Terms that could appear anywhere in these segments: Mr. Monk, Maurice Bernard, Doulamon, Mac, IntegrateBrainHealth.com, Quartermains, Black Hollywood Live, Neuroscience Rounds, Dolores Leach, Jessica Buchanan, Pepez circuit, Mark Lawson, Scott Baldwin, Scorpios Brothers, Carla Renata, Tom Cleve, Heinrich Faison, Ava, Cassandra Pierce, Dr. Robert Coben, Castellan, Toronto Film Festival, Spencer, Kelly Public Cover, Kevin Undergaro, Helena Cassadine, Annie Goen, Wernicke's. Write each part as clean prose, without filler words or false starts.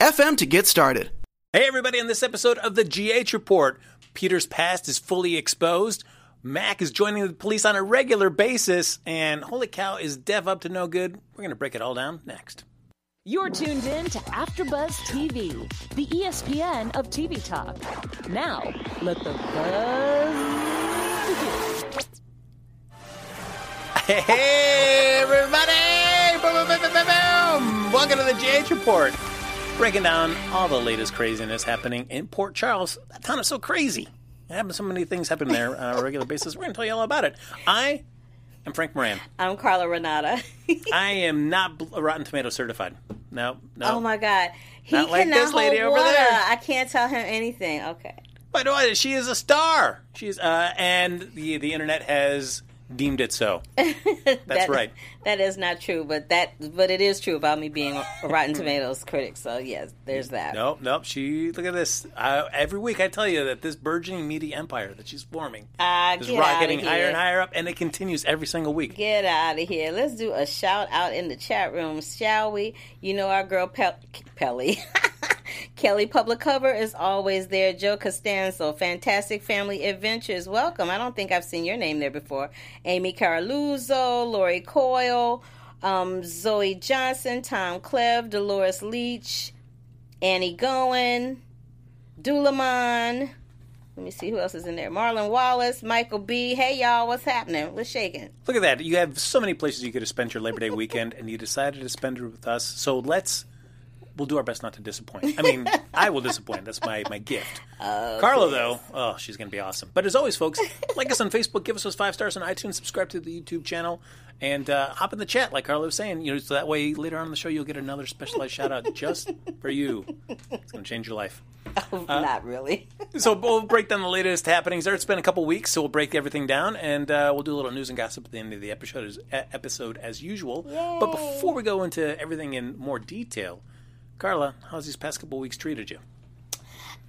to get started. Hey everybody, in this episode of the GH Report, Peter's past is fully exposed, Mac is joining the police on a regular basis, and holy cow, is Dev up to no good? We're going to break it all down next. You're tuned in to AfterBuzz TV, the ESPN of TV talk. Now, let the buzz begin. Hey everybody! Boom, boom, boom, boom, boom. Welcome to the GH Report. Breaking down all the latest craziness happening in Port Charles. That town is so crazy. It happens, so many things happen there on a regular basis. We're going to tell you all about it. I am Frank Moran. I'm Carla Renata. I am not Rotten Tomatoes certified. No. Oh, my God. He not cannot like this lady hold over water. There. I can't tell him anything. Okay. By the way, she is a star. She's and the internet has deemed it so. That's right. That is not true, but it is true about me being a Rotten Tomatoes critic. So yes, there's that. Nope. She look at this. Every week I tell you that this burgeoning media empire that she's forming is rocketing higher and higher up, and it continues every single week. Get out of here. Let's do a shout out in the chat room, shall we? You know our girl Pelly. Kelly Public Cover is always there. Joe Costanzo, Fantastic Family Adventures. Welcome. I don't think I've seen your name there before. Amy Caraluzzo, Lori Coyle, Zoe Johnson, Tom Cleve, Dolores Leach, Annie Goen, Doulamon. Let me see who else is in there. Marlon Wallace, Michael B. Hey, y'all, what's happening? What's shaking? Look at that. You have so many places you could have spent your Labor Day weekend, and you decided to spend it with us. So we'll do our best not to disappoint. I mean, I will disappoint. That's my gift. Oh, Carla, please. Though, she's going to be awesome. But as always, folks, like us on Facebook, give us those 5 stars on iTunes, subscribe to the YouTube channel, and hop in the chat, like Carla was saying. You know, so that way, later on in the show, you'll get another specialized shout-out just for you. It's going to change your life. Oh, not really. So we'll break down the latest happenings there. It's been a couple weeks, so we'll break everything down, and we'll do a little news and gossip at the end of the episode as usual. Yay. But before we go into everything in more detail, Carla, how's these past couple of weeks treated you?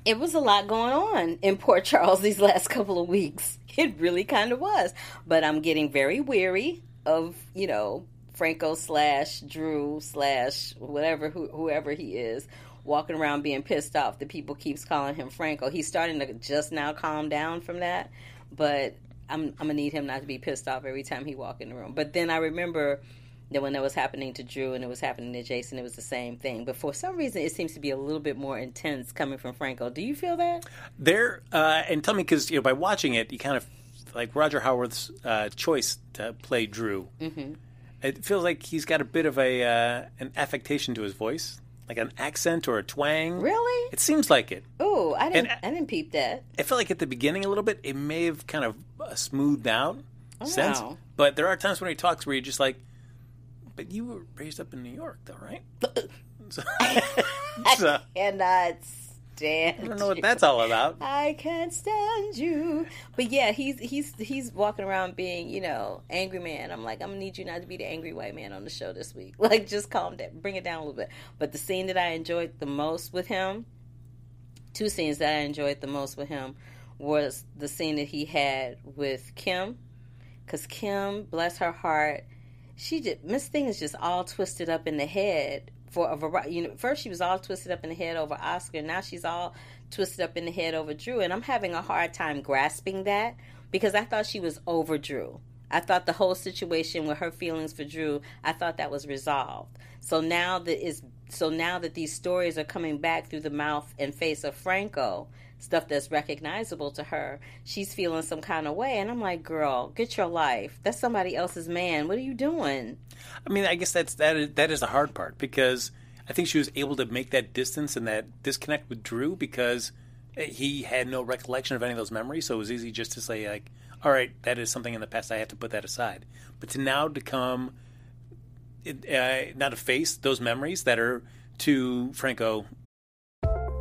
It was a lot going on in Port Charles these last couple of weeks. It really kind of was. But I'm getting very weary of, you know, Franco /Drew /whatever, whoever he is, walking around being pissed off that people keeps calling him Franco. He's starting to just now calm down from that. But I'm going to need him not to be pissed off every time he walks in the room. But then I remember that when that was happening to Drew and it was happening to Jason, it was the same thing. But for some reason, it seems to be a little bit more intense coming from Franco. Do you feel that? And tell me, because you know, by watching it, you kind of, like Roger Howard's choice to play Drew, mm-hmm. It feels like he's got a bit of an affectation to his voice, like an accent or a twang. Really? It seems like it. Oh, I didn't peep that. It felt like at the beginning a little bit, it may have kind of smoothed out sense. But there are times when he talks where you're just like, but you were raised up in New York, though, right? I cannot stand you. I don't know what that's all about. I can't stand you. But yeah, he's walking around being, you know, angry man. I'm like, I'm going to need you not to be the angry white man on the show this week. Like, just calm down. Bring it down a little bit. But the scene that I enjoyed the most with him, 2 scenes that I enjoyed the most with him, was the scene that he had with Kim. Because Kim, bless her heart, she just, Miss Thing is just all twisted up in the head for a variety. You know, first she was all twisted up in the head over Oscar. Now she's all twisted up in the head over Drew. And I'm having a hard time grasping that because I thought she was over Drew. I thought the whole situation with her feelings for Drew, I thought that was resolved. So now that these stories are coming back through the mouth and face of Franco, stuff that's recognizable to her, she's feeling some kind of way. And I'm like, girl, get your life. That's somebody else's man. What are you doing? I mean, I guess that is the hard part because I think she was able to make that distance and that disconnect with Drew because he had no recollection of any of those memories. So it was easy just to say, like, all right, that is something in the past. I have to put that aside. But to now become, not to face those memories that are to Franco.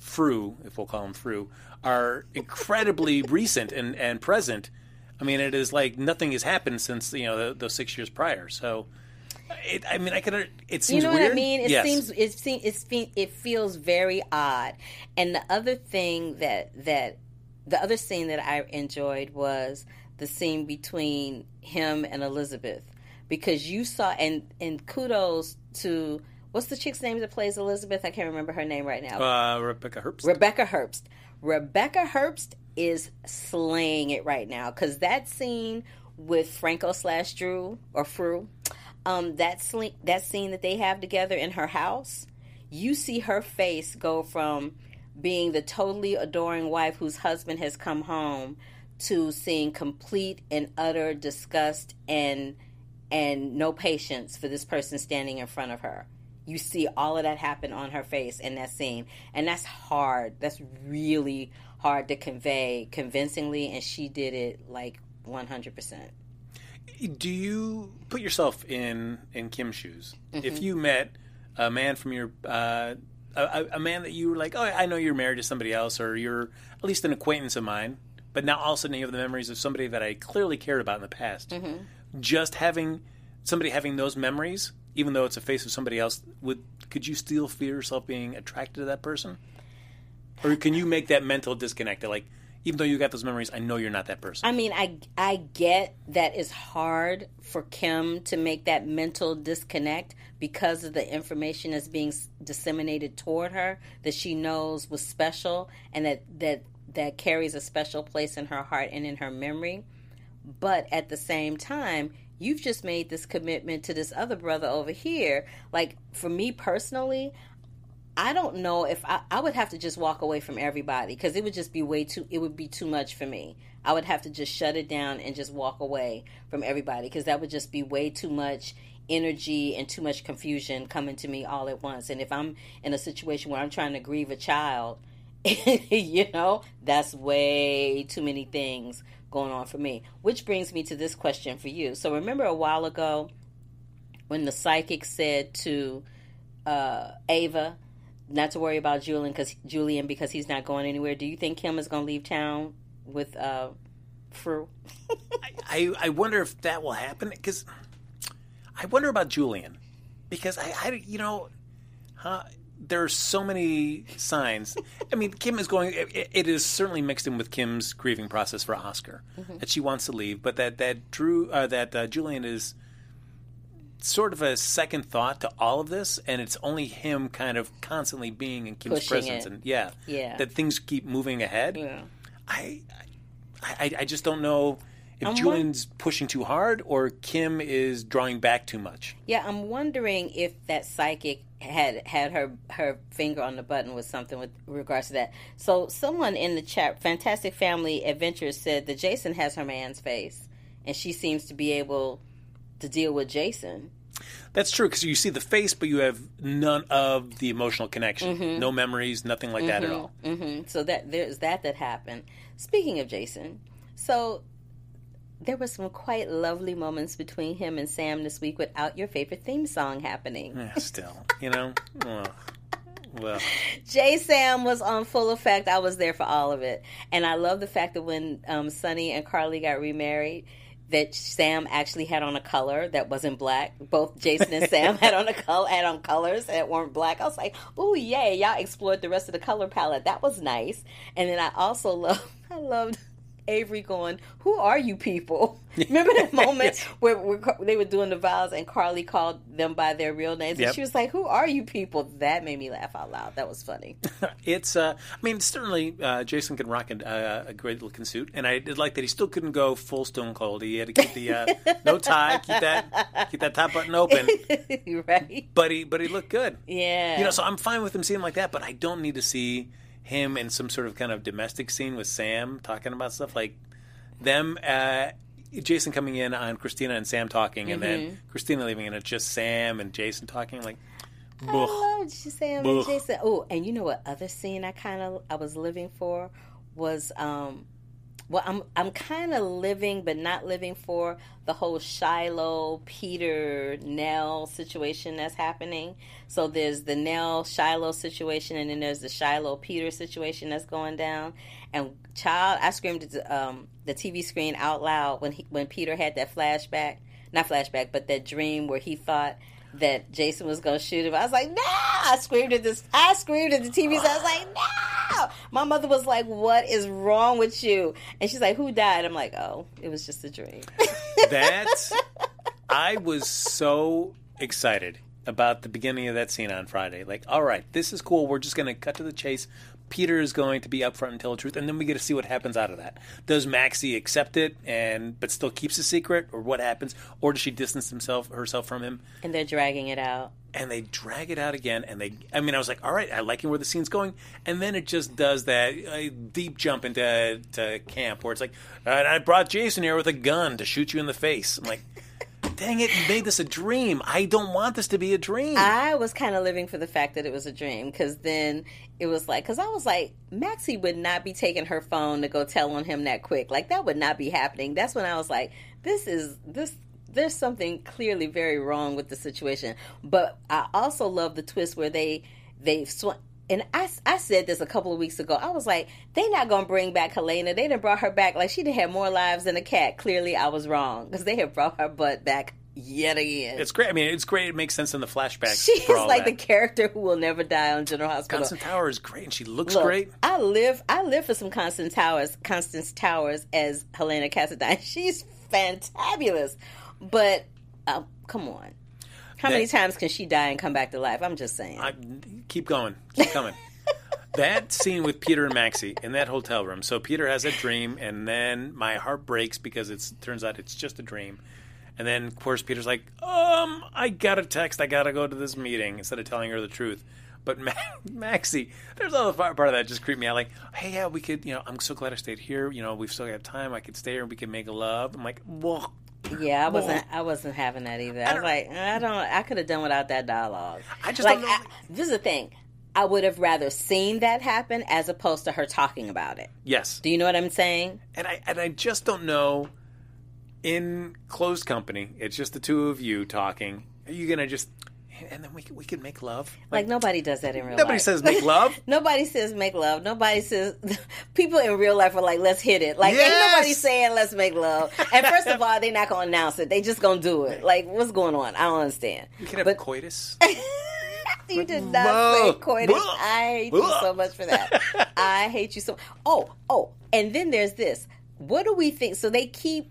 Frew, if we'll call them Frew, are incredibly recent and present. I mean, it is like nothing has happened since, you know, those 6 years prior. So, it seems weird. You know what I mean? It seems, it feels very odd. And the other thing the other scene that I enjoyed was the scene between him and Elizabeth, because you saw, and kudos to, what's the chick's name that plays Elizabeth? I can't remember her name right now. Rebecca Herbst. Rebecca Herbst is slaying it right now, because that scene with Franco / Drew or Frew, that scene that they have together in her house, you see her face go from being the totally adoring wife whose husband has come home to seeing complete and utter disgust and no patience for this person standing in front of her. You see all of that happen on her face in that scene. And that's hard. That's really hard to convey convincingly, and she did it like 100%. Do you put yourself in Kim's shoes? Mm-hmm. If you met a man from your a man that you were like, oh, I know you're married to somebody else, or you're at least an acquaintance of mine, but now all of a sudden you have the memories of somebody that I clearly cared about in the past. Mm-hmm. Just having somebody having those memories, even though it's a face of somebody else, could you still feel yourself being attracted to that person? Or can you make that mental disconnect? That, like, even though you got those memories, I know you're not that person. I mean, I get that it's hard for Kim to make that mental disconnect because of the information that's being disseminated toward her that she knows was special and that carries a special place in her heart and in her memory. But at the same time, you've just made this commitment to this other brother over here. Like, for me personally, I don't know if I would have to just walk away from everybody, because it would just be it would be too much for me. I would have to just shut it down and just walk away from everybody, because that would just be way too much energy and too much confusion coming to me all at once. And if I'm in a situation where I'm trying to grieve a child, you know, that's way too many things going on for me. Which brings me to this question for you. So remember a while ago when the psychic said to Ava not to worry about Julian because he's not going anywhere? Do you think Kim is going to leave town with Frew? I wonder if that will happen, because I wonder about Julian, because there are so many signs. I mean, Kim is going... It is certainly mixed in with Kim's grieving process for Oscar, mm-hmm. that she wants to leave, but that Julian is sort of a second thought to all of this, and it's only him kind of constantly being in Kim's pushing presence, it. And that things keep moving ahead. Yeah. I just don't know if Julian's pushing too hard or Kim is drawing back too much. Yeah, I'm wondering if that psychic had her finger on the button with something with regards to that. So someone in the chat, Fantastic Family Adventures, said that Jason has her man's face, and she seems to be able to deal with Jason. That's true, because you see the face, but you have none of the emotional connection. Mm-hmm. No memories, nothing like that at all. Mm-hmm. So there's that happened. Speaking of Jason, so there were some quite lovely moments between him and Sam this week without your favorite theme song happening. Still, you know? Well. J. Sam was on full effect. I was there for all of it. And I love the fact that when Sonny and Carly got remarried, that Sam actually had on a color that wasn't black. Both Jason and Sam had on colors that weren't black. I was like, "Ooh, yay! Y'all explored the rest of the color palette. That was nice." And then I also loved Avery going, "Who are you people?" Remember that moment where they were doing the vows and Carly called them by their real names, and she was like, "Who are you people?" That made me laugh out loud. That was funny. Certainly Jason can rock a great looking suit, and I did like that he still couldn't go full Stone Cold. He had to keep the no tie, keep that top button open, right? But he looked good. Yeah, so I'm fine with him seeing like that, but I don't need to see him in some sort of kind of domestic scene with Sam talking about stuff like them. Jason coming in on Christina and Sam talking, and then Christina leaving, and it's just Sam and Jason talking. Like, I love Sam and Jason. Oh, and you know what other scene I was living for was I'm kind of living but not living for the whole Shiloh, Peter, Nell situation that's happening. So there's the Nell, Shiloh situation, and then there's the Shiloh, Peter situation that's going down. And child, I screamed at the TV screen out loud when Peter had that flashback. Not flashback, but that dream where he thought that Jason was going to shoot him. I was like, no! I screamed at the TV. So I was like, no! My mother was like, what is wrong with you? And she's like, who died? I'm like, oh, it was just a dream. I was so excited about the beginning of that scene on Friday. Like, all right, this is cool. We're just going to cut to the chase. Peter is going to be upfront and tell the truth, and then we get to see what happens out of that. Does Maxie accept it but still keeps the secret, or what happens? Or does she distance herself from him? And they're dragging it out. And they drag it out again, and I was like, all right, I like where the scene's going, and then it just does that deep jump into camp where it's like, I brought Jason here with a gun to shoot you in the face. I'm like, dang it, you made this a dream. I don't want this to be a dream. I was kind of living for the fact that it was a dream, because then it was like, because I was like, Maxie would not be taking her phone to go tell on him that quick. Like, that would not be happening. That's when I was like, there's something clearly very wrong with the situation. But I also love the twist where they swung. And I said this a couple of weeks ago. I was like, they not going to bring back Helena. They done brought her back. Like, she done had more lives than a cat. Clearly, I was wrong. Because they had brought her butt back yet again. It's great. I mean, it's great. It makes sense in the flashbacks. She's like the character who will never die on General Hospital. Constance Towers is great, and she looks great. I live for some Constance Towers as Helena Cassadine. She's fantabulous. But, come on. How many times can she die and come back to life? I'm just saying. Keep going. Keep coming. That scene with Peter and Maxie in that hotel room. So Peter has a dream, and then my heart breaks because it turns out it's just a dream. And then, of course, Peter's like, I got a text. I got to go to this meeting, instead of telling her the truth. But Maxie, there's another part of that just creeped me out. Like, hey, yeah, we could, I'm so glad I stayed here. We've still got time. I could stay here and we could make love. I'm like, whoa. Yeah, I wasn't having that either. I was like, I could have done without that dialogue. I just like, this is the thing. I would have rather seen that happen as opposed to her talking about it. Yes. Do you know what I'm saying? And I just don't know. In close company, it's just the two of you talking. Are you gonna just? And then we could make love. Like nobody does that in real life. Nobody says make love. Nobody says make love. Nobody says... People in real life are like, let's hit it. Like, ain't nobody saying let's make love. And first of all, they're not going to announce it. They just going to do it. Like, what's going on? I don't understand. You can have coitus. You did not say coitus. I hate you so much for that. I hate you so much. Oh. And then there's this. What do we think? So they keep...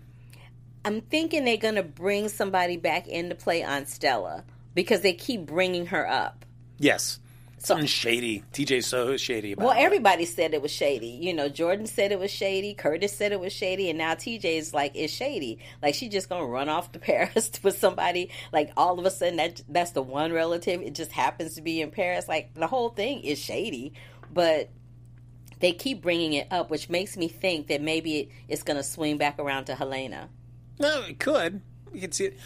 I'm thinking they're going to bring somebody back in to play on Stella. Because they keep bringing her up. Yes. Something shady. TJ's so shady about it. Well, everybody said it was shady. You know, Jordan said it was shady. Curtis said it was shady. And now TJ's like, it's shady. Like, she's just going to run off to Paris with somebody. Like, all of a sudden, that's the one relative. It just happens to be in Paris. Like, the whole thing is shady. But they keep bringing it up, which makes me think that maybe it's going to swing back around to Helena. No, it could. You can see it.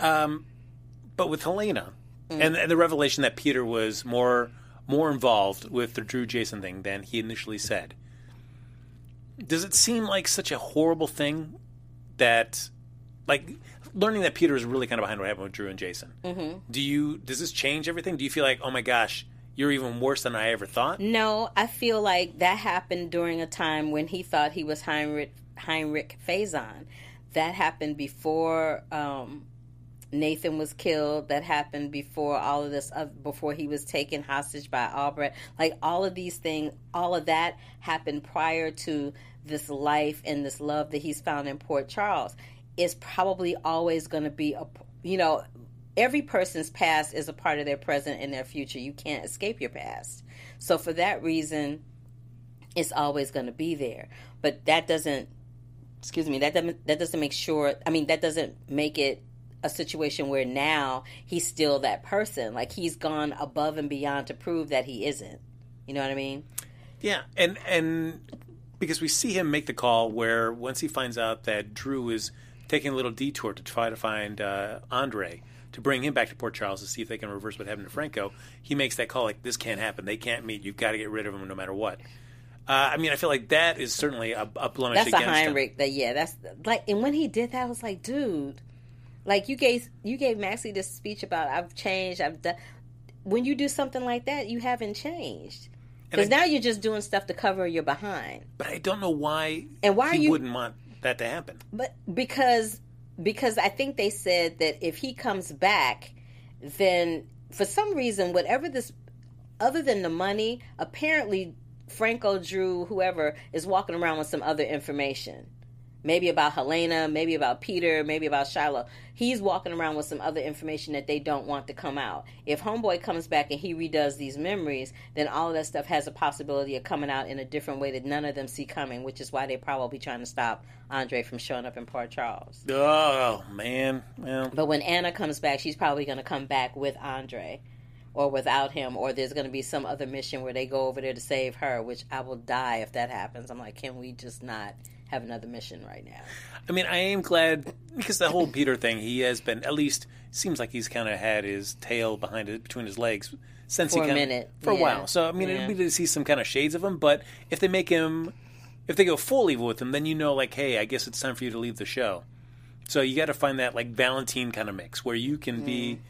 But with Helena... Mm. And the revelation that Peter was more involved with the Drew Jason thing than he initially said. Does it seem like such a horrible thing that, like, learning that Peter is really kind of behind what happened with Drew and Jason? Mm-hmm. Does this change everything? Do you feel like, oh my gosh, you're even worse than I ever thought? No, I feel like that happened during a time when he thought he was Heinrich Faison. That happened before. Nathan was killed. That happened before all of this, before he was taken hostage by Albrecht. Like, all of these things, all of that happened prior to this life and this love that he's found in Port Charles. It's probably always going to be, every person's past is a part of their present and their future. You can't escape your past. So for that reason, it's always going to be there. But that doesn't make it a situation where now he's still that person. Like, he's gone above and beyond to prove that he isn't. You know what I mean? Yeah, and because we see him make the call where once he finds out that Drew is taking a little detour to try to find Andre, to bring him back to Port Charles to see if they can reverse what happened to Franco, he makes that call like, this can't happen. They can't meet. You've got to get rid of him no matter what. I feel like that is certainly a blemish against him. That's a Heinrich. And when he did that, I was like, dude... Like, you gave Maxie this speech about, I've changed, I've done... When you do something like that, you haven't changed. Because now you're just doing stuff to cover your behind. But I don't know why he wouldn't want that to happen. But because I think they said that if he comes back, then for some reason, whatever this... Other than the money, apparently Franco, Drew, whoever, is walking around with some other information. Maybe about Helena, maybe about Peter, maybe about Shiloh. He's walking around with some other information that they don't want to come out. If Homeboy comes back and he redoes these memories, then all of that stuff has a possibility of coming out in a different way that none of them see coming, which is why they're probably trying to stop Andre from showing up in Port Charles. Oh, man. Well. But when Anna comes back, she's probably going to come back with Andre or without him, or there's going to be some other mission where they go over there to save her, which I will die if that happens. I'm like, can we just not... have another mission right now. I mean, I am glad, because the whole Peter thing, he has been, at least, seems like he's kind of had his tail between his legs since a while. So, I mean, it'd be good to see some kind of shades of him, but if they make him, if they go full evil with him, then you know, like, hey, I guess it's time for you to leave the show. So you got to find that, like, Valentine kind of mix, where you can be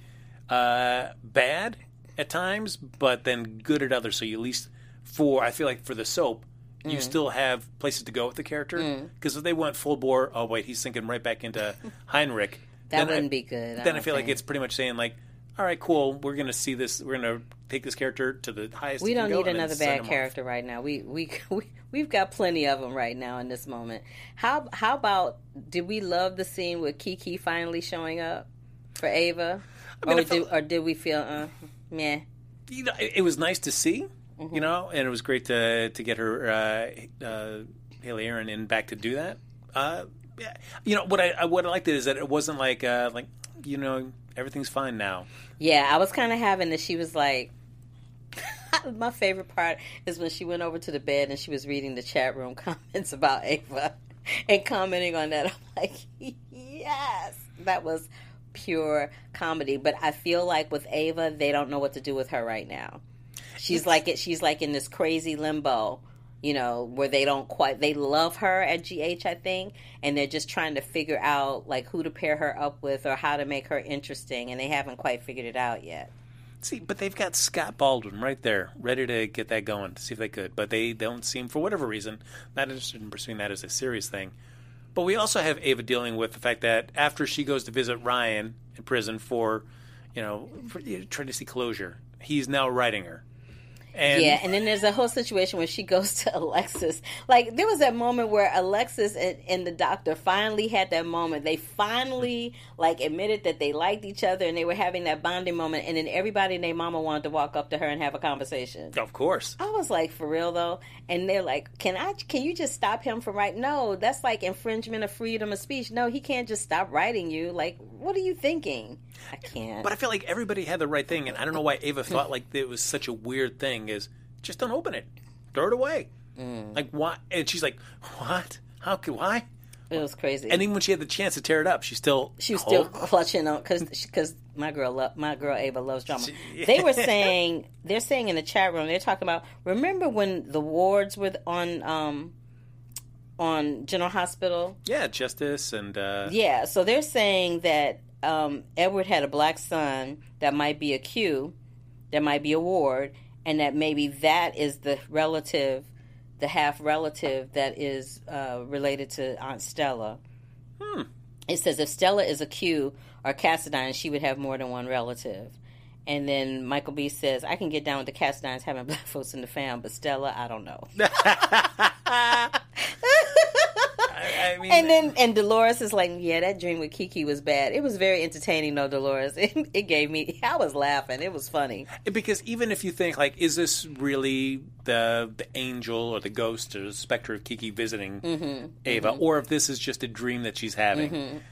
bad at times, but then good at others. So you at least, for the soap, you still have places to go with the character. Because if they went full bore, oh, wait, he's sinking right back into Heinrich. That wouldn't be good. Then I feel like it's pretty much saying, like, all right, cool, we're going to see this, we're going to take this character to the highest. We don't need another bad character right now. We've got plenty of them right now in this moment. How about, did we love the scene with Kiki finally showing up for Ava? I mean, did we feel, meh? You know, it was nice to see. Mm-hmm. You know, and it was great to get her Haley Aaron in back to do that. You know what I liked is that it wasn't like you know, everything's fine now. Yeah, I was kind of having that. She was like, my favorite part is when she went over to the bed and she was reading the chat room comments about Ava and commenting on that. I'm like, yes, that was pure comedy. But I feel like with Ava, they don't know what to do with her right now. She's like in this crazy limbo, you know, where they don't quite. They love her at GH, I think, and they're just trying to figure out like who to pair her up with or how to make her interesting, and they haven't quite figured it out yet. See, but they've got Scott Baldwin right there, ready to get that going, to see if they could. But they don't seem, for whatever reason, not interested in pursuing that as a serious thing. But we also have Ava dealing with the fact that after she goes to visit Ryan in prison for trying to see closure, he's now writing her. And then there's a whole situation where she goes to Alexis. Like, there was that moment where Alexis and the doctor finally had that moment. They finally, like, admitted that they liked each other and they were having that bonding moment. And then everybody and their mama wanted to walk up to her and have a conversation. Of course. I was like, for real, though? And they're like, can you just stop him from writing? No, that's like infringement of freedom of speech. No, he can't just stop writing you. Like, what are you thinking? I can't. But I feel like everybody had the right thing. And I don't know why Ava thought like it was such a weird thing. Is just don't open it, throw it away. Like, why? And she's like, what? How can? Why? It was crazy. And even when she had the chance to tear it up, she was still clutching on because my girl Ava loves drama. They were saying, they're saying in the chat room, they're talking about, remember when the wards were on General Hospital? Yeah, Justice and yeah. So they're saying that Edward had a black son that might be a Q, that might be a ward. And that maybe that is the relative, the half-relative that is related to Aunt Stella. It says if Stella is a Q or Cassadine, she would have more than one relative. And then Michael B. says, I can get down with the Cassadines having black folks in the fam, but Stella, I don't know. I mean, and Dolores is like, yeah, that dream with Kiki was bad. It was very entertaining, though, Dolores. It gave me, I was laughing. It was funny. Because even if you think, like, is this really the angel or the ghost or the specter of Kiki visiting Ava, or if this is just a dream that she's having,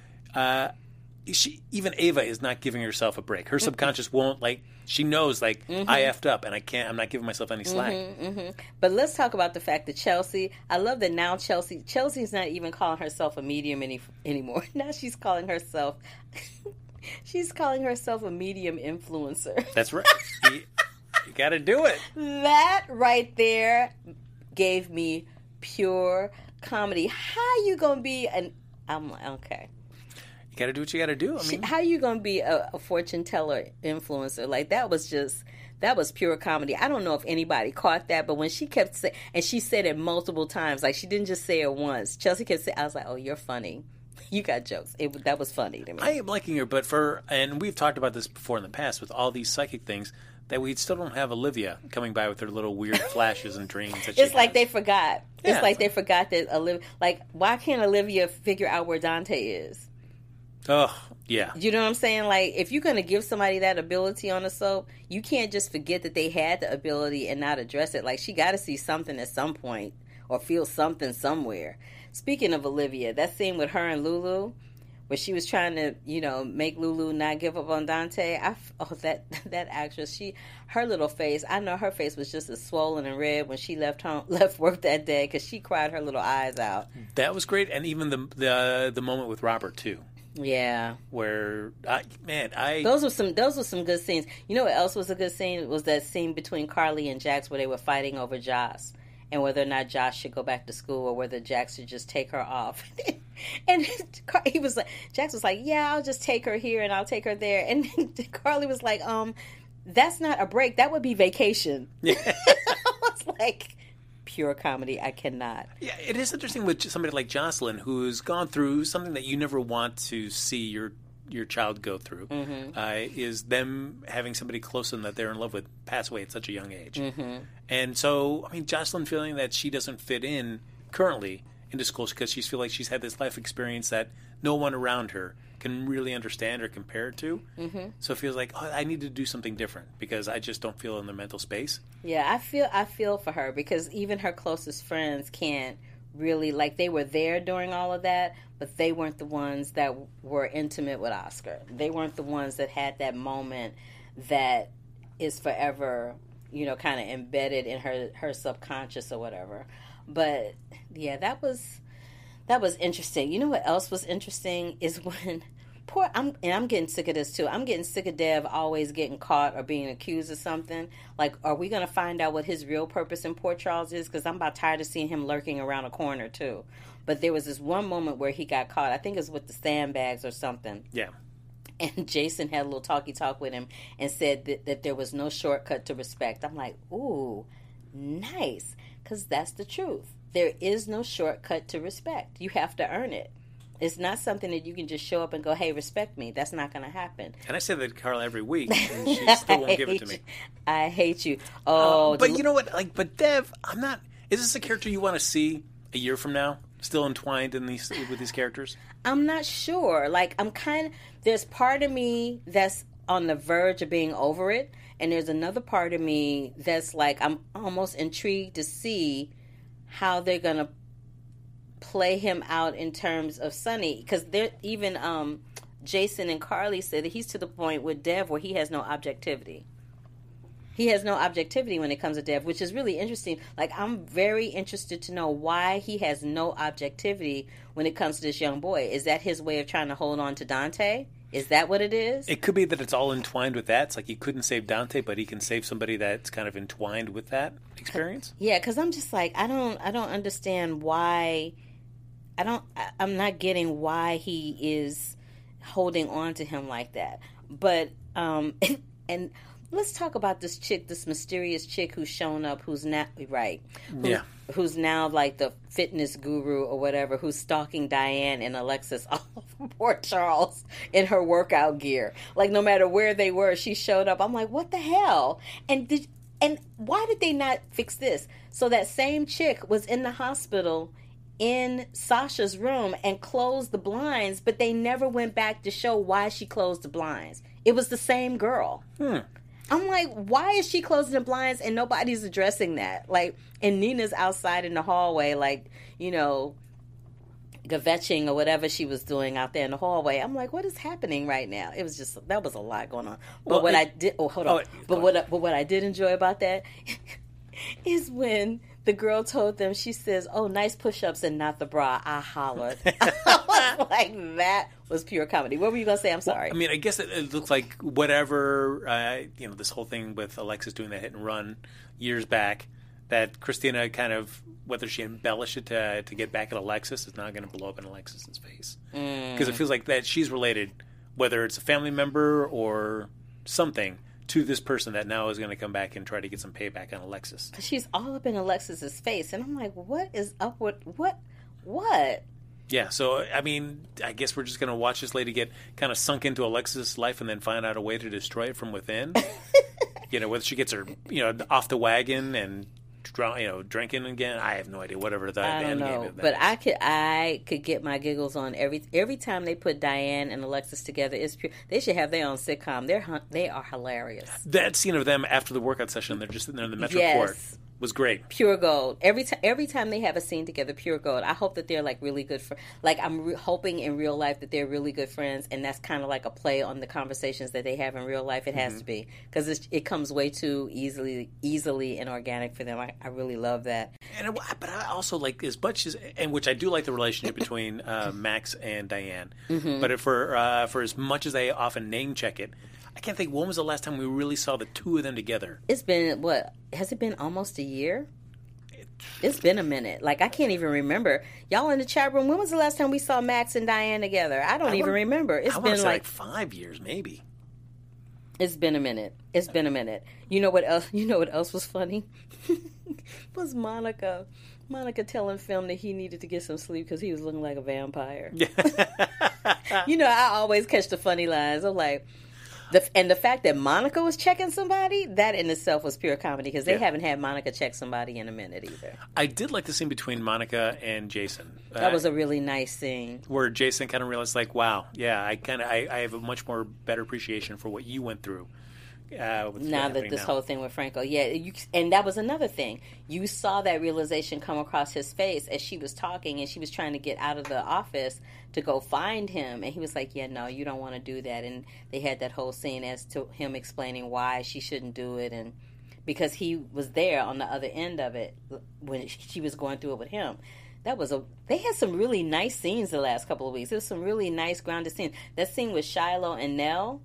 even Ava is not giving herself a break. Her subconscious won't, like, she knows, like, I effed up and I'm not giving myself any slack. But let's talk about the fact that Chelsea, I love that now Chelsea's not even calling herself a medium anymore. Now she's calling herself, a medium influencer. That's right. You gotta do it. That right there gave me pure comedy. How you gonna be I'm like, okay. You got to do what you got to do. I mean, how are you going to be a fortune teller influencer? Like, that was pure comedy. I don't know if anybody caught that, but when she kept saying, and she said it multiple times, like she didn't just say it once. Chelsea kept saying, I was like, oh, you're funny. You got jokes. That was funny to me. I am liking her, and we've talked about this before in the past with all these psychic things, that we still don't have Olivia coming by with her little weird flashes and dreams. It's like they forgot. Yeah. It's like they forgot that Olivia, like, why can't Olivia figure out where Dante is? Oh, yeah. You know what I'm saying? Like, if you're going to give somebody that ability on a soap, you can't just forget that they had the ability and not address it. Like, she got to see something at some point or feel something somewhere. Speaking of Olivia, that scene with her and Lulu, where she was trying to, you know, make Lulu not give up on Dante. That actress, her little face, I know her face was just as swollen and red when she left work that day because she cried her little eyes out. That was great. And even the moment with Robert, too. Yeah, where those were some good scenes. You know what else was a good scene? It was that scene between Carly and Jax where they were fighting over Joss and whether or not Joss should go back to school or whether Jax should just take her off. And Jax was like, "Yeah, I'll just take her here and I'll take her there." And Carly was like, that's not a break. That would be vacation." Yeah. I was like, pure comedy. I cannot. Yeah, it is interesting with somebody like Jocelyn, who's gone through something that you never want to see your child go through, is them having somebody close to them that they're in love with pass away at such a young age. And so, I mean, Jocelyn feeling that she doesn't fit in currently into school because she feels like she's had this life experience that no one around her can really understand or compare it to. So it feels like, oh, I need to do something different because I just don't feel in the mental space. Yeah, I feel for her because even her closest friends can't really, like, they were there during all of that, but they weren't the ones that were intimate with Oscar. They weren't the ones that had that moment that is forever, you know, kind of embedded in her subconscious or whatever. But yeah, that was interesting. You know what else was interesting is when I'm getting sick of this too. I'm getting sick of Dev always getting caught or being accused of something. Like, are we going to find out what his real purpose in Port Charles is? Because I'm about tired of seeing him lurking around a corner too. But there was this one moment where he got caught. I think it was with the sandbags or something. Yeah. And Jason had a little talky talk with him and said that there was no shortcut to respect. I'm like, ooh, nice. Because that's the truth. There is no shortcut to respect. You have to earn it. It's not something that you can just show up and go, hey, respect me. That's not going to happen. And I say that to Carla every week, and she still won't give it to me. I hate you. Oh, but you know what? Like, but Dev, I'm not. Is this a character you want to see a year from now? Still entwined in these with these characters? I'm not sure. Like, I'm kind of. There's part of me that's on the verge of being over it, and there's another part of me that's like, I'm almost intrigued to see how they're going to play him out in terms of Sonny, because they're even Jason and Carly said that he's to the point with Dev where he has no objectivity. He has no objectivity when it comes to Dev, which is really interesting. Like, I'm very interested to know why he has no objectivity when it comes to this young boy. Is that his way of trying to hold on to Dante? Is that what it is? It could be that it's all entwined with that. It's like he couldn't save Dante, but he can save somebody that's kind of entwined with that experience. Yeah, because I'm just like, I don't understand why. I'm not getting why he is holding on to him like that. But and let's talk about this chick, this mysterious chick who's shown up, who's not right. Who's now like the fitness guru or whatever, who's stalking Diane and Alexis all over Port Charles in her workout gear. Like, no matter where they were, she showed up. I'm like, what the hell? And why did they not fix this? So that same chick was in the hospital in Sasha's room and closed the blinds, but they never went back to show why she closed the blinds. It was the same girl. I'm like, why is she closing the blinds and nobody's addressing that? Like, and Nina's outside in the hallway, like, you know, kvetching or whatever she was doing out there in the hallway. I'm like, what is happening right now? It was just, that was a lot going on. But what I did enjoy about that is when the girl told them, she says, oh, nice push-ups and not the bra. I hollered. Like, that was pure comedy. What were you going to say? I'm sorry. Well, I mean, I guess it looked like whatever, you know, this whole thing with Alexis doing that hit and run years back, that Christina kind of, whether she embellished it to get back at Alexis, is not going to blow up in Alexis's face. Because it feels like that she's related, whether it's a family member or something, to this person that now is going to come back and try to get some payback on Alexis. Because she's all up in Alexis's face. And I'm like, what is up with what? Yeah, so, I mean, I guess we're just going to watch this lady get kind of sunk into Alexis's life and then find out a way to destroy it from within. You know, whether she gets her, you know, off the wagon and, you know, drinking again. I have no idea. Whatever the end game is. But I could get my giggles on every time they put Diane and Alexis together. It's pure. They should have their own sitcom. They are hilarious. That scene of them after the workout session, they're just sitting there in the Metro Court, was great. Pure gold. Every time they have a scene together, pure gold. I hope that they're like really good friends. Like, I'm hoping in real life that they're really good friends, and that's kind of like a play on the conversations that they have in real life. It has to be, because it comes way too easily and organic for them. I really love that. But I also like, as much as, and which I do like the relationship between Max and Diane. But for as much as they often name check it, I can't think, when was the last time we really saw the two of them together? It's been, has it been almost a year? It's been a minute. Like, I can't even remember. Y'all in the chat room, when was the last time we saw Max and Diane together? I don't even remember. It's been like 5 years, maybe. It's been a minute. You know what else was funny? Was Monica telling Film that he needed to get some sleep because he was looking like a vampire. You know, I always catch the funny lines. I'm like... And the fact that Monica was checking somebody, that in itself was pure comedy, because they haven't had Monica check somebody in a minute either. I did like the scene between Monica and Jason. That was a really nice scene. Where Jason kind of realized, like, wow, yeah, I have a much more better appreciation for what you went through. Now that this whole thing with Franco. Yeah, and that was another thing. You saw that realization come across his face as she was talking, and she was trying to get out of the office to go find him. And he was like, yeah, no, you don't want to do that. And they had that whole scene as to him explaining why she shouldn't do it, and because he was there on the other end of it when she was going through it with him. They had some really nice scenes the last couple of weeks. There was some really nice grounded scenes. That scene with Shiloh and Nell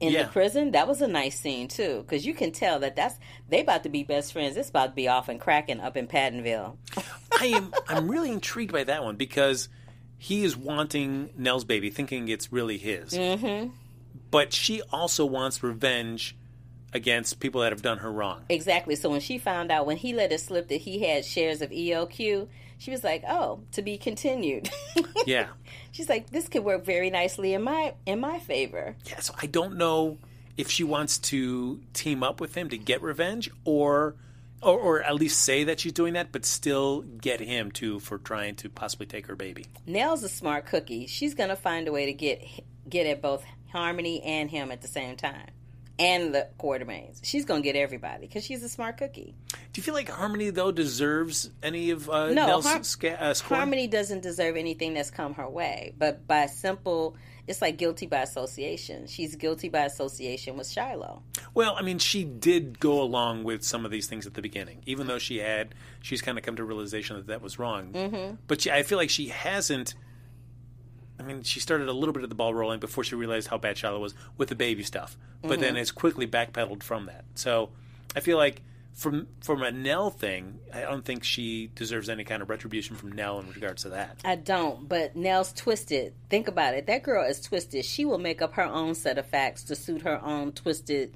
in the prison, that was a nice scene too, because you can tell that's they about to be best friends. It's about to be off and cracking up in Pattonville. I'm really intrigued by that one, because he is wanting Nell's baby, thinking it's really his, but she also wants revenge against people that have done her wrong. Exactly. So when she found out, when he let it slip that he had shares of ELQ, she was like, oh, to be continued. Yeah. She's like, this could work very nicely in my favor. Yeah, so I don't know if she wants to team up with him to get revenge or at least say that she's doing that, but still get him too for trying to possibly take her baby. Nell's a smart cookie. She's going to find a way to get at both Harmony and him at the same time. And the Quartermains. She's going to get everybody because she's a smart cookie. Do you feel like Harmony, though, deserves any of Nell's score? Harmony doesn't deserve anything that's come her way. But by simple, it's like guilty by association. She's guilty by association with Shiloh. Well, I mean, she did go along with some of these things at the beginning, even though she's kind of come to a realization that was wrong. Mm-hmm. But I feel like she hasn't. I mean, she started a little bit of the ball rolling before she realized how bad Shiloh was with the baby stuff. But mm-hmm. then it's quickly backpedaled from that. So I feel like from a Nell thing, I don't think she deserves any kind of retribution from Nell in regards to that. I don't, but Nell's twisted. Think about it. That girl is twisted. She will make up her own set of facts to suit her own twisted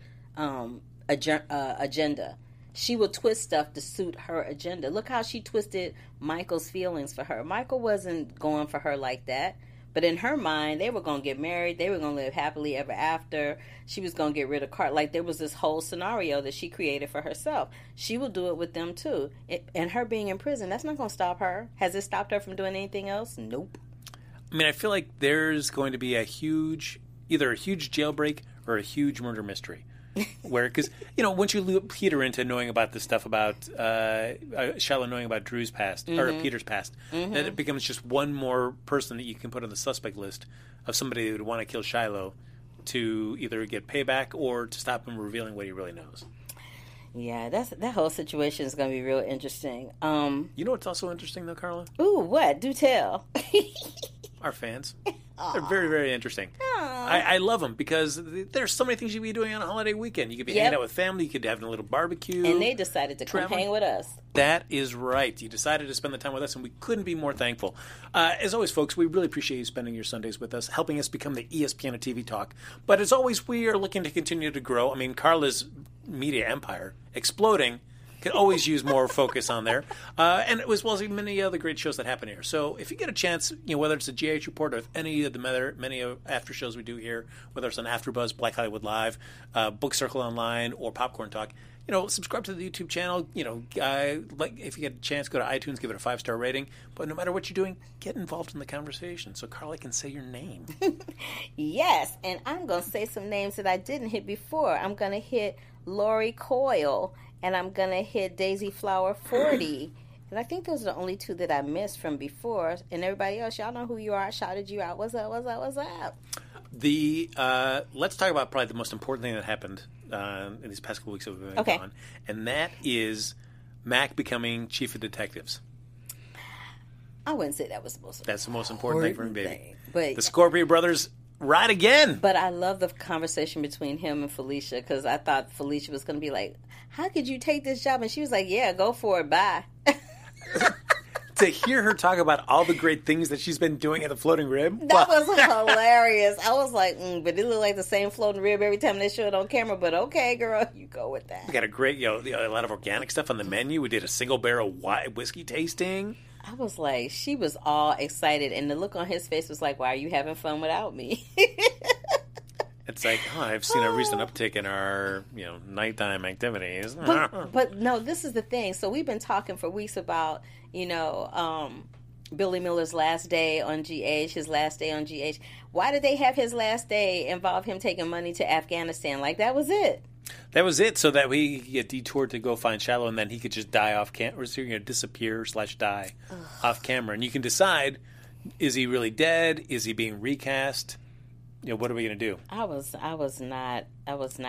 agenda. She will twist stuff to suit her agenda. Look how she twisted Michael's feelings for her. Michael wasn't going for her like that. But in her mind, they were going to get married. They were going to live happily ever after. She was going to get rid of Carla. Like, there was this whole scenario that she created for herself. She will do it with them, too. And her being in prison, that's not going to stop her. Has it stopped her from doing anything else? Nope. I mean, I feel like there's going to be either a huge jailbreak or a huge murder mystery. Because, you know, once you loop Peter into knowing about this stuff about Shiloh knowing about Drew's past, mm-hmm. or Peter's past, mm-hmm. then it becomes just one more person that you can put on the suspect list of somebody that would want to kill Shiloh to either get payback or to stop him revealing what he really knows. Yeah, that whole situation is going to be real interesting. You know what's also interesting, though, Carla? Ooh, what? Do tell. Our fans. Aww. They're very, very interesting. I love them because there's so many things you could be doing on a holiday weekend. You could be hanging out with family. You could have a little barbecue. And they decided to come hang with us. That is right. You decided to spend the time with us, and we couldn't be more thankful. As always, folks, we really appreciate you spending your Sundays with us, helping us become the ESPN of TV Talk. But as always, we are looking to continue to grow. I mean, Carla's media empire exploding. Could always use more focus on there. And as well as many other great shows that happen here. So if you get a chance, you know, whether it's a GH Report or any of the many after shows we do here, whether it's on AfterBuzz, Black Hollywood Live, Book Circle Online, or Popcorn Talk, you know, subscribe to the YouTube channel. You know, if you get a chance, go to iTunes, give it a 5-star rating. But no matter what you're doing, get involved in the conversation so Carla can say your name. Yes, and I'm going to say some names that I didn't hit before. I'm going to hit Lori Coyle. And I'm going to hit Daisy Flower 40. And I think those are the only two that I missed from before. And everybody else, y'all know who you are. I shouted you out. What's up, what's up, what's up? Let's talk about probably the most important thing that happened in these past couple weeks that we've been gone. And that is Mac becoming chief of detectives. I wouldn't say that was the most important thing. That's the most important thing for him, baby. But the Scorpio brothers... Right again. But I love the conversation between him and Felicia because I thought Felicia was going to be like, how could you take this job? And she was like, yeah, go for it. Bye. To hear her talk about all the great things that she's been doing at the Floating Rib. That was hilarious. I was like, but it looked like the same Floating Rib every time they show it on camera. But okay, girl, you go with that. We got a great, a lot of organic stuff on the menu. We did a single barrel whiskey tasting. I was like, she was all excited, and the look on his face was like, why are you having fun without me? It's like, I've seen a recent uptick in our, nighttime activities. But no, this is the thing. So we've been talking for weeks about, Billy Miller's last day on GH, his last day on GH. Why did they have his last day involve him taking money to Afghanistan? Like, that was it. That was it, so that we could get detoured to go find Shiloh, and then he could just die off camera, or disappear / die off camera. And you can decide, is he really dead? Is he being recast? What are we going to do? I was not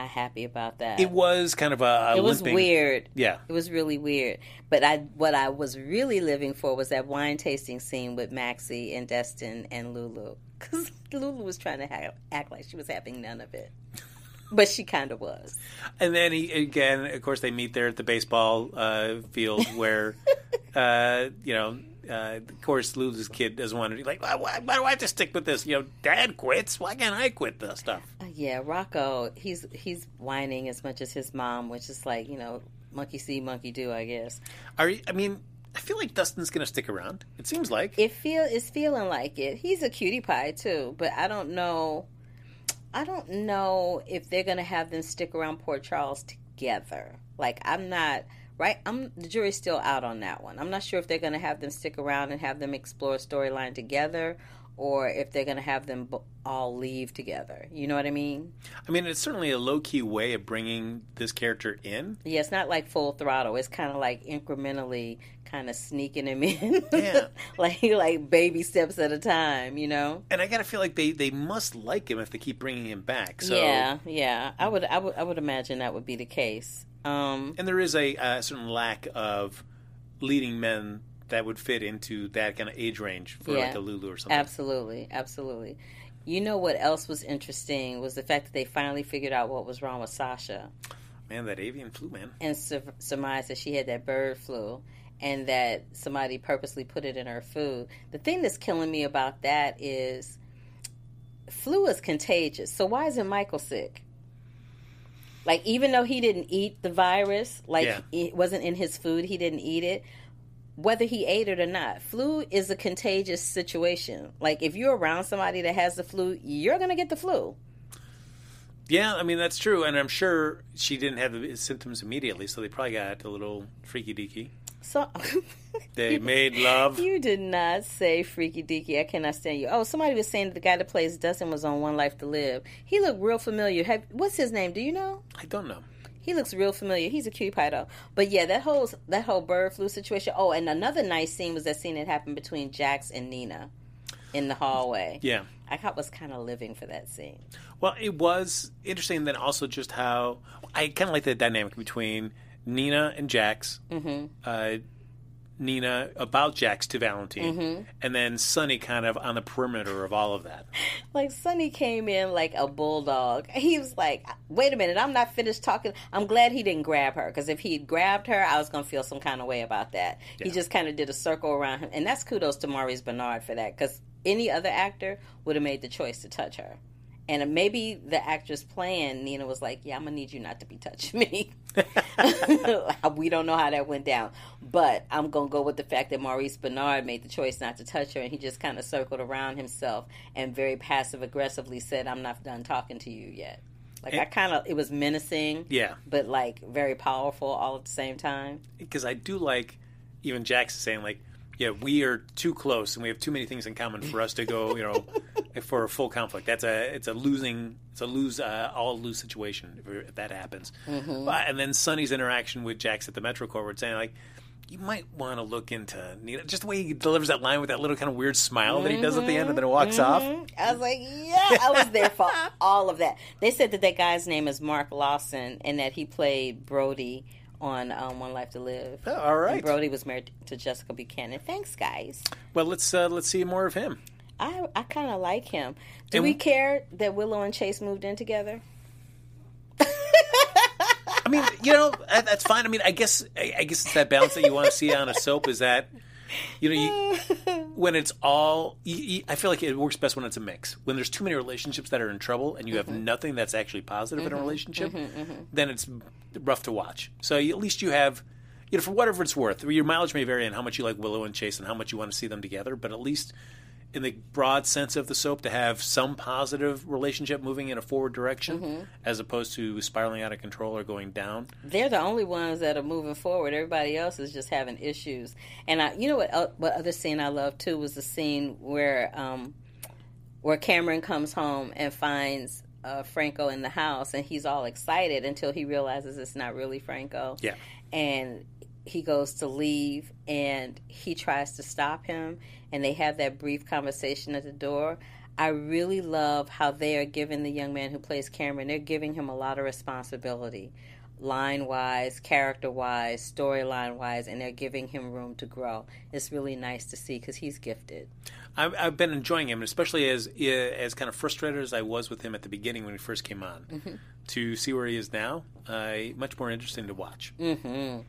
happy about that. It was kind of it was weird. Yeah. It was really weird. But what I was really living for was that wine tasting scene with Maxie and Destin and Lulu. Because Lulu was trying to act like she was having none of it. But she kind of was. And then, of course, they meet there at the baseball field where, of course, Lulu's kid doesn't want to be like, why do I have to stick with this? You know, Dad quits. Why can't I quit this stuff? Yeah, Rocco, he's whining as much as his mom, which is like, you know, monkey see, monkey do, I guess. I feel like Dustin's going to stick around. It seems like. It's feeling like it. He's a cutie pie, too, but I don't know if they're going to have them stick around Port Charles together. Like, I'm not... Right? The jury's still out on that one. I'm not sure if they're going to have them stick around and have them explore a storyline together or if they're going to have them all leave together. You know what I mean? I mean, it's certainly a low-key way of bringing this character in. Yeah, it's not like full throttle. It's kind of like incrementally kind of sneaking him in. Yeah. like baby steps at a time, you know? And I got to feel like they must like him if they keep bringing him back. So. Yeah. I would imagine that would be the case. And there is a certain lack of leading men that would fit into that kind of age range for like a Lulu or something. Absolutely. You know what else was interesting was the fact that they finally figured out what was wrong with Sasha. Man, that avian flu, man. And surmised that she had that bird flu and that somebody purposely put it in her food. The thing that's killing me about that is flu is contagious. So why isn't Michael sick? Like, even though he didn't eat the virus, it wasn't in his food, he didn't eat it, whether he ate it or not, flu is a contagious situation. Like, if you're around somebody that has the flu, you're going to get the flu. Yeah, I mean, that's true. And I'm sure she didn't have the symptoms immediately, so they probably got a little freaky-deaky. So they made love. You did not say freaky deaky. I cannot stand you. Oh, somebody was saying that the guy that plays Dustin was on One Life to Live. He looked real familiar. What's his name? Do you know? I don't know. He looks real familiar. He's a cutie pie though. But yeah, that whole bird flu situation. Oh, and another nice scene was that scene that happened between Jax and Nina in the hallway. Yeah, I was kind of living for that scene. Well, it was interesting. Then also just how I kind of like the dynamic between Nina and Jax, mm-hmm. Nina about Jax to Valentine, mm-hmm. and then Sonny kind of on the perimeter of all of that. Like, Sonny came in like a bulldog. He was like, wait a minute, I'm not finished talking. I'm glad he didn't grab her, because if he'd grabbed her, I was going to feel some kind of way about that. Yeah. He just kind of did a circle around him, and that's kudos to Maurice Bernard for that, because any other actor would have made the choice to touch her. And maybe the actress playing Nina was like, yeah, I'm going to need you not to be touching me. We don't know how that went down. But I'm going to go with the fact that Maurice Bernard made the choice not to touch her, and he just kind of circled around himself and very passive-aggressively said, I'm not done talking to you yet. Like, it was menacing, yeah, but, like, very powerful all at the same time. Because I do like even Jackson saying, like, yeah, we are too close, and we have too many things in common for us to go, you know, for a full conflict. It's a lose situation if that happens. Mm-hmm. And then Sonny's interaction with Jax at the Metro Court, saying like, you might want to look into Nina. Just the way he delivers that line with that little kind of weird smile mm-hmm. that he does at the end, and then walks mm-hmm. off. I was like, yeah, I was there for all of that. They said that guy's name is Mark Lawson, and that he played Brody on One Life to Live. Oh, all right. And Brody was married to Jessica Buchanan. Thanks, guys. Well, let's see more of him. I kind of like him. Do we care that Willow and Chase moved in together? I mean, you know, that's fine. I mean, I guess it's that balance that you want to see on a soap. Is that, you know, when it's all, I feel like it works best when it's a mix. When there's too many relationships that are in trouble and you mm-hmm. have nothing that's actually positive mm-hmm. in a relationship, mm-hmm, mm-hmm. then it's rough to watch. So at least you have, you know, for whatever it's worth, your mileage may vary on how much you like Willow and Chase and how much you want to see them together, but at least in the broad sense of the soap to have some positive relationship moving in a forward direction mm-hmm. as opposed to spiraling out of control or going down. They're the only ones that are moving forward. Everybody else is just having issues. And you know what other scene I loved too was the scene where Cameron comes home and finds Franco in the house, and he's all excited until he realizes it's not really Franco. Yeah. And he goes to leave, and he tries to stop him, and they have that brief conversation at the door. I really love how they are giving the young man who plays Cameron, they're giving him a lot of responsibility, line-wise, character-wise, storyline-wise, and they're giving him room to grow. It's really nice to see because he's gifted. I've been enjoying him, especially as kind of frustrated as I was with him at the beginning when he first came on. Mm-hmm. To see where he is now, much more interesting to watch. Mm-hmm.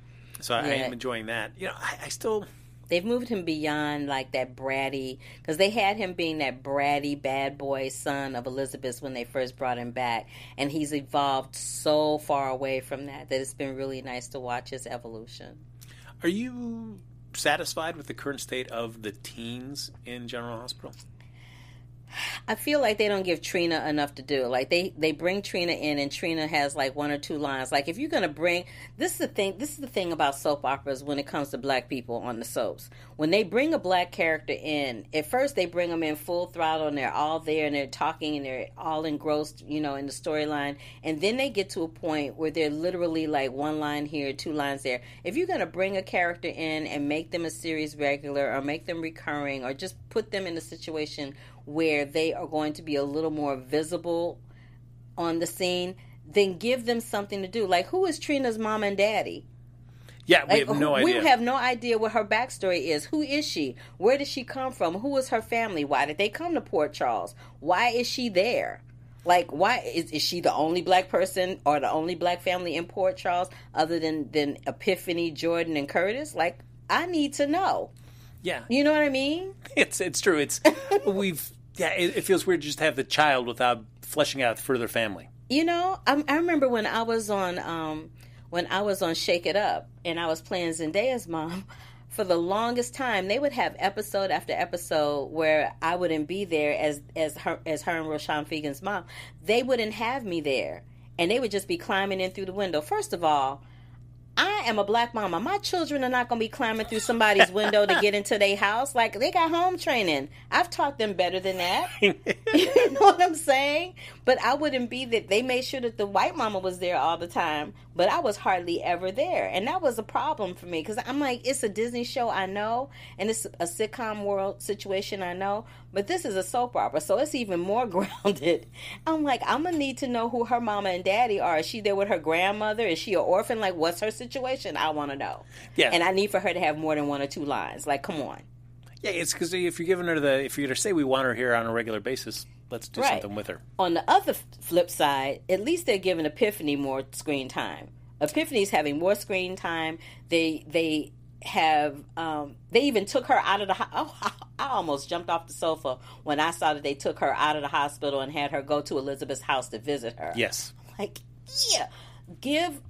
So I am enjoying that. You know, I still They've moved him beyond like that bratty, because they had him being that bratty bad boy son of Elizabeth when they first brought him back, and he's evolved so far away from that that it's been really nice to watch his evolution. Are you satisfied with the current state of the teens in General Hospital? I feel like they don't give Trina enough to do. Like, they bring Trina in, and Trina has, like, one or two lines. Like, if you're going to bring... This is the thing about soap operas when it comes to black people on the soaps. When they bring a black character in, at first they bring them in full throttle, and they're all there, and they're talking, and they're all engrossed, you know, in the storyline. And then they get to a point where they're literally, like, one line here, two lines there. If you're going to bring a character in and make them a series regular or make them recurring or just put them in a situation where they are going to be a little more visible on the scene, then give them something to do. Like, who is Trina's mom and daddy? Yeah, we have no idea. We have no idea what her backstory is. Who is she? Where did she come from? Who is her family? Why did they come to Port Charles? Why is she there? Like, why is she the only black person or the only black family in Port Charles other than Epiphany, Jordan, and Curtis? Like, I need to know. Yeah. You know what I mean? It's true. It's it feels weird just to have the child without fleshing out further family. You know, I remember when I was on Shake It Up and I was playing Zendaya's mom. For the longest time, they would have episode after episode where I wouldn't be there as her and Roshan Fegan's mom. They wouldn't have me there, and they would just be climbing in through the window. First of all, I am a black mama. My children are not going to be climbing through somebody's window to get into their house. Like, they got home training. I've taught them better than that. You know what I'm saying? But I wouldn't be that. They made sure that the white mama was there all the time, but I was hardly ever there. And that was a problem for me because I'm like, it's a Disney show, I know, and it's a sitcom world situation, I know, but this is a soap opera, so it's even more grounded. I'm like, I'm going to need to know who her mama and daddy are. Is she there with her grandmother? Is she an orphan? Like, what's her situation? I want to know. Yeah. And I need for her to have more than one or two lines. Like, come on. Yeah, it's because if you're going to say we want her here on a regular basis, let's do something with her. On the other flip side, at least they're giving Epiphany more screen time. Epiphany's having more screen time. They have they even took her out of the I almost jumped off the sofa when I saw that they took her out of the hospital and had her go to Elizabeth's house to visit her. Yes. I'm like, yeah. Give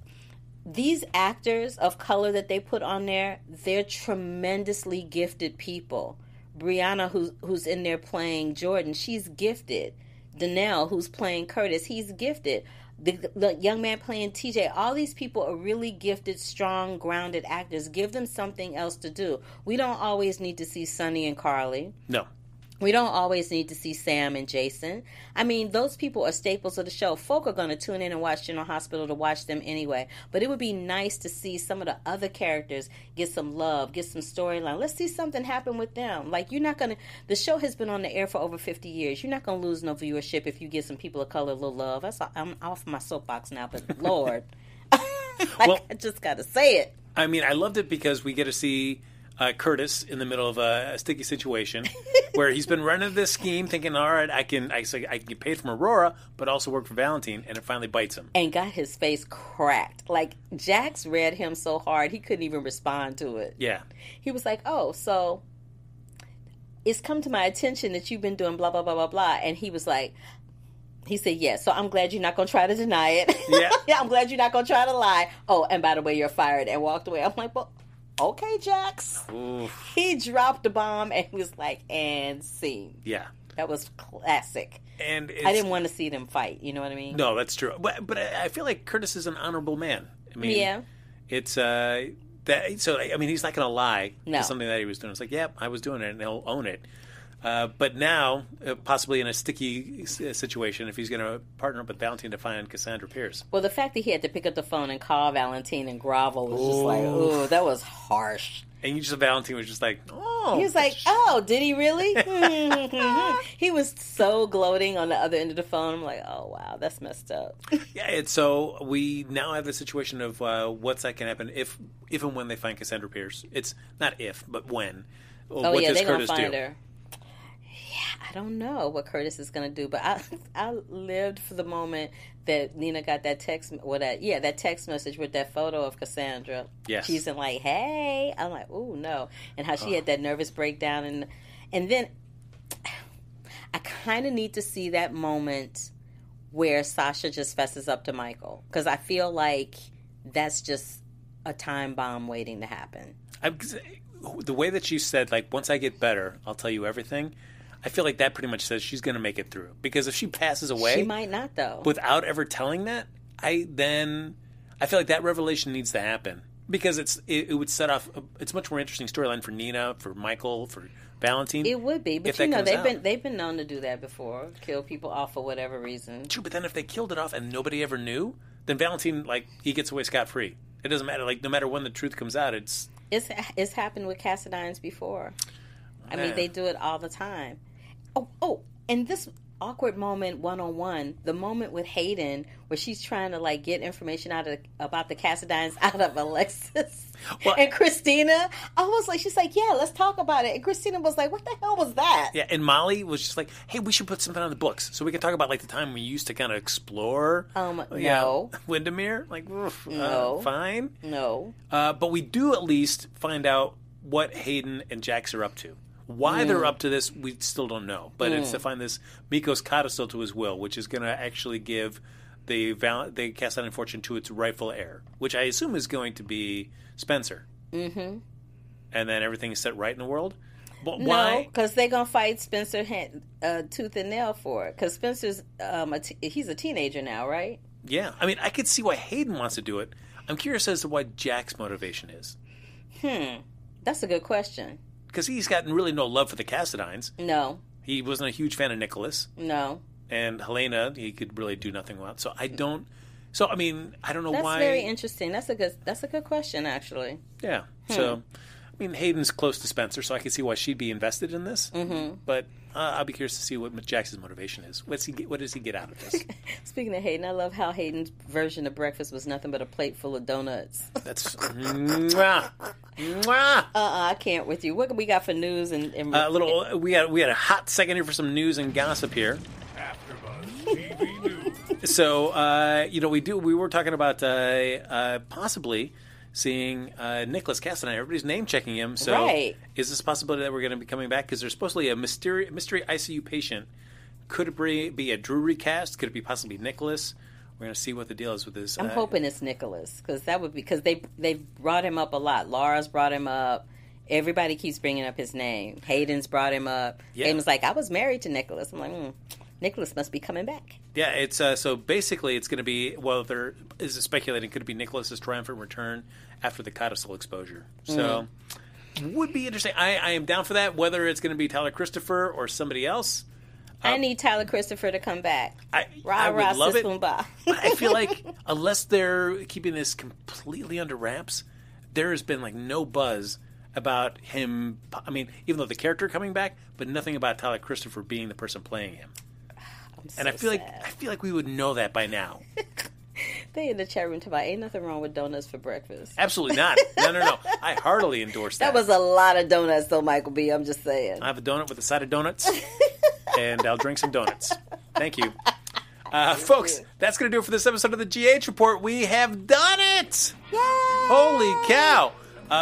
these actors of color that they put on there, they're tremendously gifted people. Brianna, who's in there playing Jordan, she's gifted. Danelle, who's playing Curtis, he's gifted. The young man playing TJ, all these people are really gifted, strong, grounded actors. Give them something else to do. We don't always need to see Sonny and Carly. No. We don't always need to see Sam and Jason. I mean, those people are staples of the show. Folk are going to tune in and watch General Hospital to watch them anyway. But it would be nice to see some of the other characters get some love, get some storyline. Let's see something happen with them. Like, you're not going to... The show has been on the air for over 50 years. You're not going to lose no viewership if you get some people of color a little love. I'm off my soapbox now, but Lord. I just got to say it. I mean, I loved it because we get to see... Curtis in the middle of a sticky situation where he's been running this scheme thinking, all right, I can get paid from Aurora but also work for Valentine, and it finally bites him. And got his face cracked. Like, Jax read him so hard he couldn't even respond to it. Yeah. He was like, oh, so it's come to my attention that you've been doing blah, blah, blah, blah, blah. And he was like, he said, yeah, so I'm glad you're not going to try to deny it. Yeah. I'm glad you're not going to try to lie. Oh, and by the way, you're fired, and walked away. I'm like, well, okay, Jax. Oof. He dropped the bomb and was like, and scene. Yeah. That was classic. And I didn't want to see them fight. You know what I mean? No, that's true. But I feel like Curtis is an honorable man. I mean, yeah. It's that. So I mean, he's not going to lie to something that he was doing. It's like, yep, I was doing it, and he'll own it. But now, possibly in a sticky situation, if he's going to partner up with Valentine to find Cassandra Pierce. Well, the fact that he had to pick up the phone and call Valentine and grovel was just like, ooh, that was harsh. And Valentine was just like, oh. He was like, oh, did he really? He was so gloating on the other end of the phone. I'm like, oh, wow, that's messed up. Yeah, and so we now have the situation of what's that can happen if and when they find Cassandra Pierce. It's not if, but when. What does Curtis do? Her. I don't know what Curtis is going to do, but I lived for the moment that Nina got that text, or that text message with that photo of Cassandra. Yes. She's in like, hey. I'm like, ooh, no. And how she had that nervous breakdown. And then I kind of need to see that moment where Sasha just fesses up to Michael, because I feel like that's just a time bomb waiting to happen. The way that you said, like, once I get better, I'll tell you everything, I feel like that pretty much says she's going to make it through. Because if she passes away... She might not, though. Without ever telling that, I feel like that revelation needs to happen. Because it would set off... It's a much more interesting storyline for Nina, for Michael, for Valentine. It would be, but you know, they've been known to do that before. Kill people off for whatever reason. True, but then if they killed it off and nobody ever knew, then Valentine, like, he gets away scot-free. It doesn't matter. Like, no matter when the truth comes out, It's happened with Cassadines before. Man. I mean, they do it all the time. Oh, and this awkward moment one-on-one, the moment with Hayden where she's trying to, like, get information about the Cassadines out of Alexis and Christina. I was like, she's like, yeah, let's talk about it. And Christina was like, what the hell was that? Yeah, and Molly was just like, hey, we should put something on the books so we can talk about, like, the time we used to kind of explore. No. Windermere? Like, no. Fine? No. But we do at least find out what Hayden and Jax are up to. Why they're up to this, we still don't know. But it's to find this Miko's codicil to his will, which is going to actually give the Castellan fortune to its rightful heir, which I assume is going to be Spencer. Mm-hmm. And then everything is set right in the world? But why? Because they're going to fight Spencer tooth and nail for it. Because Spencer's he's a teenager now, right? Yeah. I mean, I could see why Hayden wants to do it. I'm curious as to what Jack's motivation is. That's a good question. Because he's gotten really no love for the Cassadines. No. He wasn't a huge fan of Nicholas. No. And Helena, he could really do nothing about. I don't know why. That's very interesting. That's a good question, actually. Yeah. So, I mean, Hayden's close to Spencer, so I can see why she'd be invested in this. Mm-hmm. But I'll be curious to see what Jax's motivation is. What does he get out of this? Speaking of Hayden, I love how Hayden's version of breakfast was nothing but a plate full of donuts. That's... Mwah! Mwah! I can't with you. What we got for news and we had a hot second here for some news and gossip here. AfterBuzz TV News. So we were talking about possibly seeing Nicholas Castaneda. Everybody's name checking him. So right. Is this a possibility that we're going to be coming back? Because there's supposedly a mystery ICU patient. Could it be a Drew recast? Could it be possibly Nicholas? We're going to see what the deal is with this. I'm hoping it's Nicholas, because that would be, because they brought him up a lot. Laura's brought him up. Everybody keeps bringing up his name. Hayden's brought him up. Yeah. Hayden's like, I was married to Nicholas. I'm like, Nicholas must be coming back. Yeah, it's so basically it's going to be, well, there is speculating, could it be Nicholas's triumphant return after the codicil exposure? So would be interesting. I am down for that, whether it's going to be Tyler Christopher or somebody else. I need Tyler Christopher to come back. I would love it. I feel like unless they're keeping this completely under wraps, there has been like no buzz about him. I mean, even though the character coming back, but nothing about Tyler Christopher being the person playing him. I feel like we would know that by now. They in the chat room talking about ain't nothing wrong with donuts for breakfast. Absolutely not. No. I heartily endorse that. That was a lot of donuts, though, Michael B. I'm just saying. I have a donut with a side of donuts. And I'll drink some donuts. Thank you. Folks, that's going to do it for this episode of the GH Report. We have done it! Yay! Holy cow!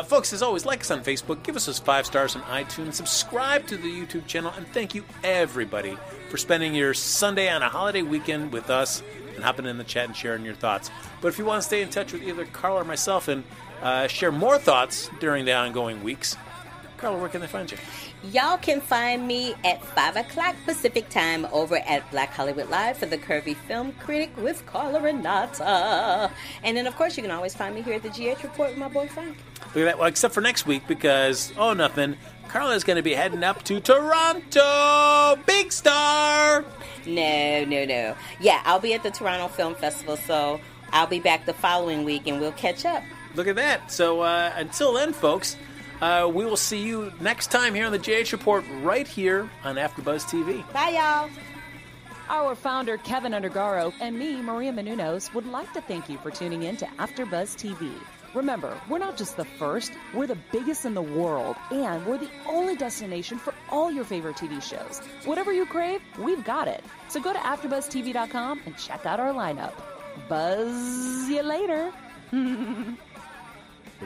Folks, as always, like us on Facebook, give us those 5 stars on iTunes, subscribe to the YouTube channel, and thank you, everybody, for spending your Sunday on a holiday weekend with us and hopping in the chat and sharing your thoughts. But if you want to stay in touch with either Carla or myself and share more thoughts during the ongoing weeks, Carla, where can they find you? Y'all can find me at 5 o'clock Pacific time over at Black Hollywood Live for The Curvy Film Critic with Carla Renata. And then, of course, you can always find me here at the GH Report with my boy Frank. Look at that. Well, except for next week because, Carla's going to be heading up to Toronto. Big star! No. Yeah, I'll be at the Toronto Film Festival, so I'll be back the following week and we'll catch up. Look at that. So until then, folks... we will see you next time here on the GH Report right here on AfterBuzz TV. Bye, y'all. Our founder, Kevin Undergaro, and me, Maria Menounos, would like to thank you for tuning in to AfterBuzz TV. Remember, we're not just the first, we're the biggest in the world, and we're the only destination for all your favorite TV shows. Whatever you crave, we've got it. So go to AfterBuzzTV.com and check out our lineup. Buzz you later. The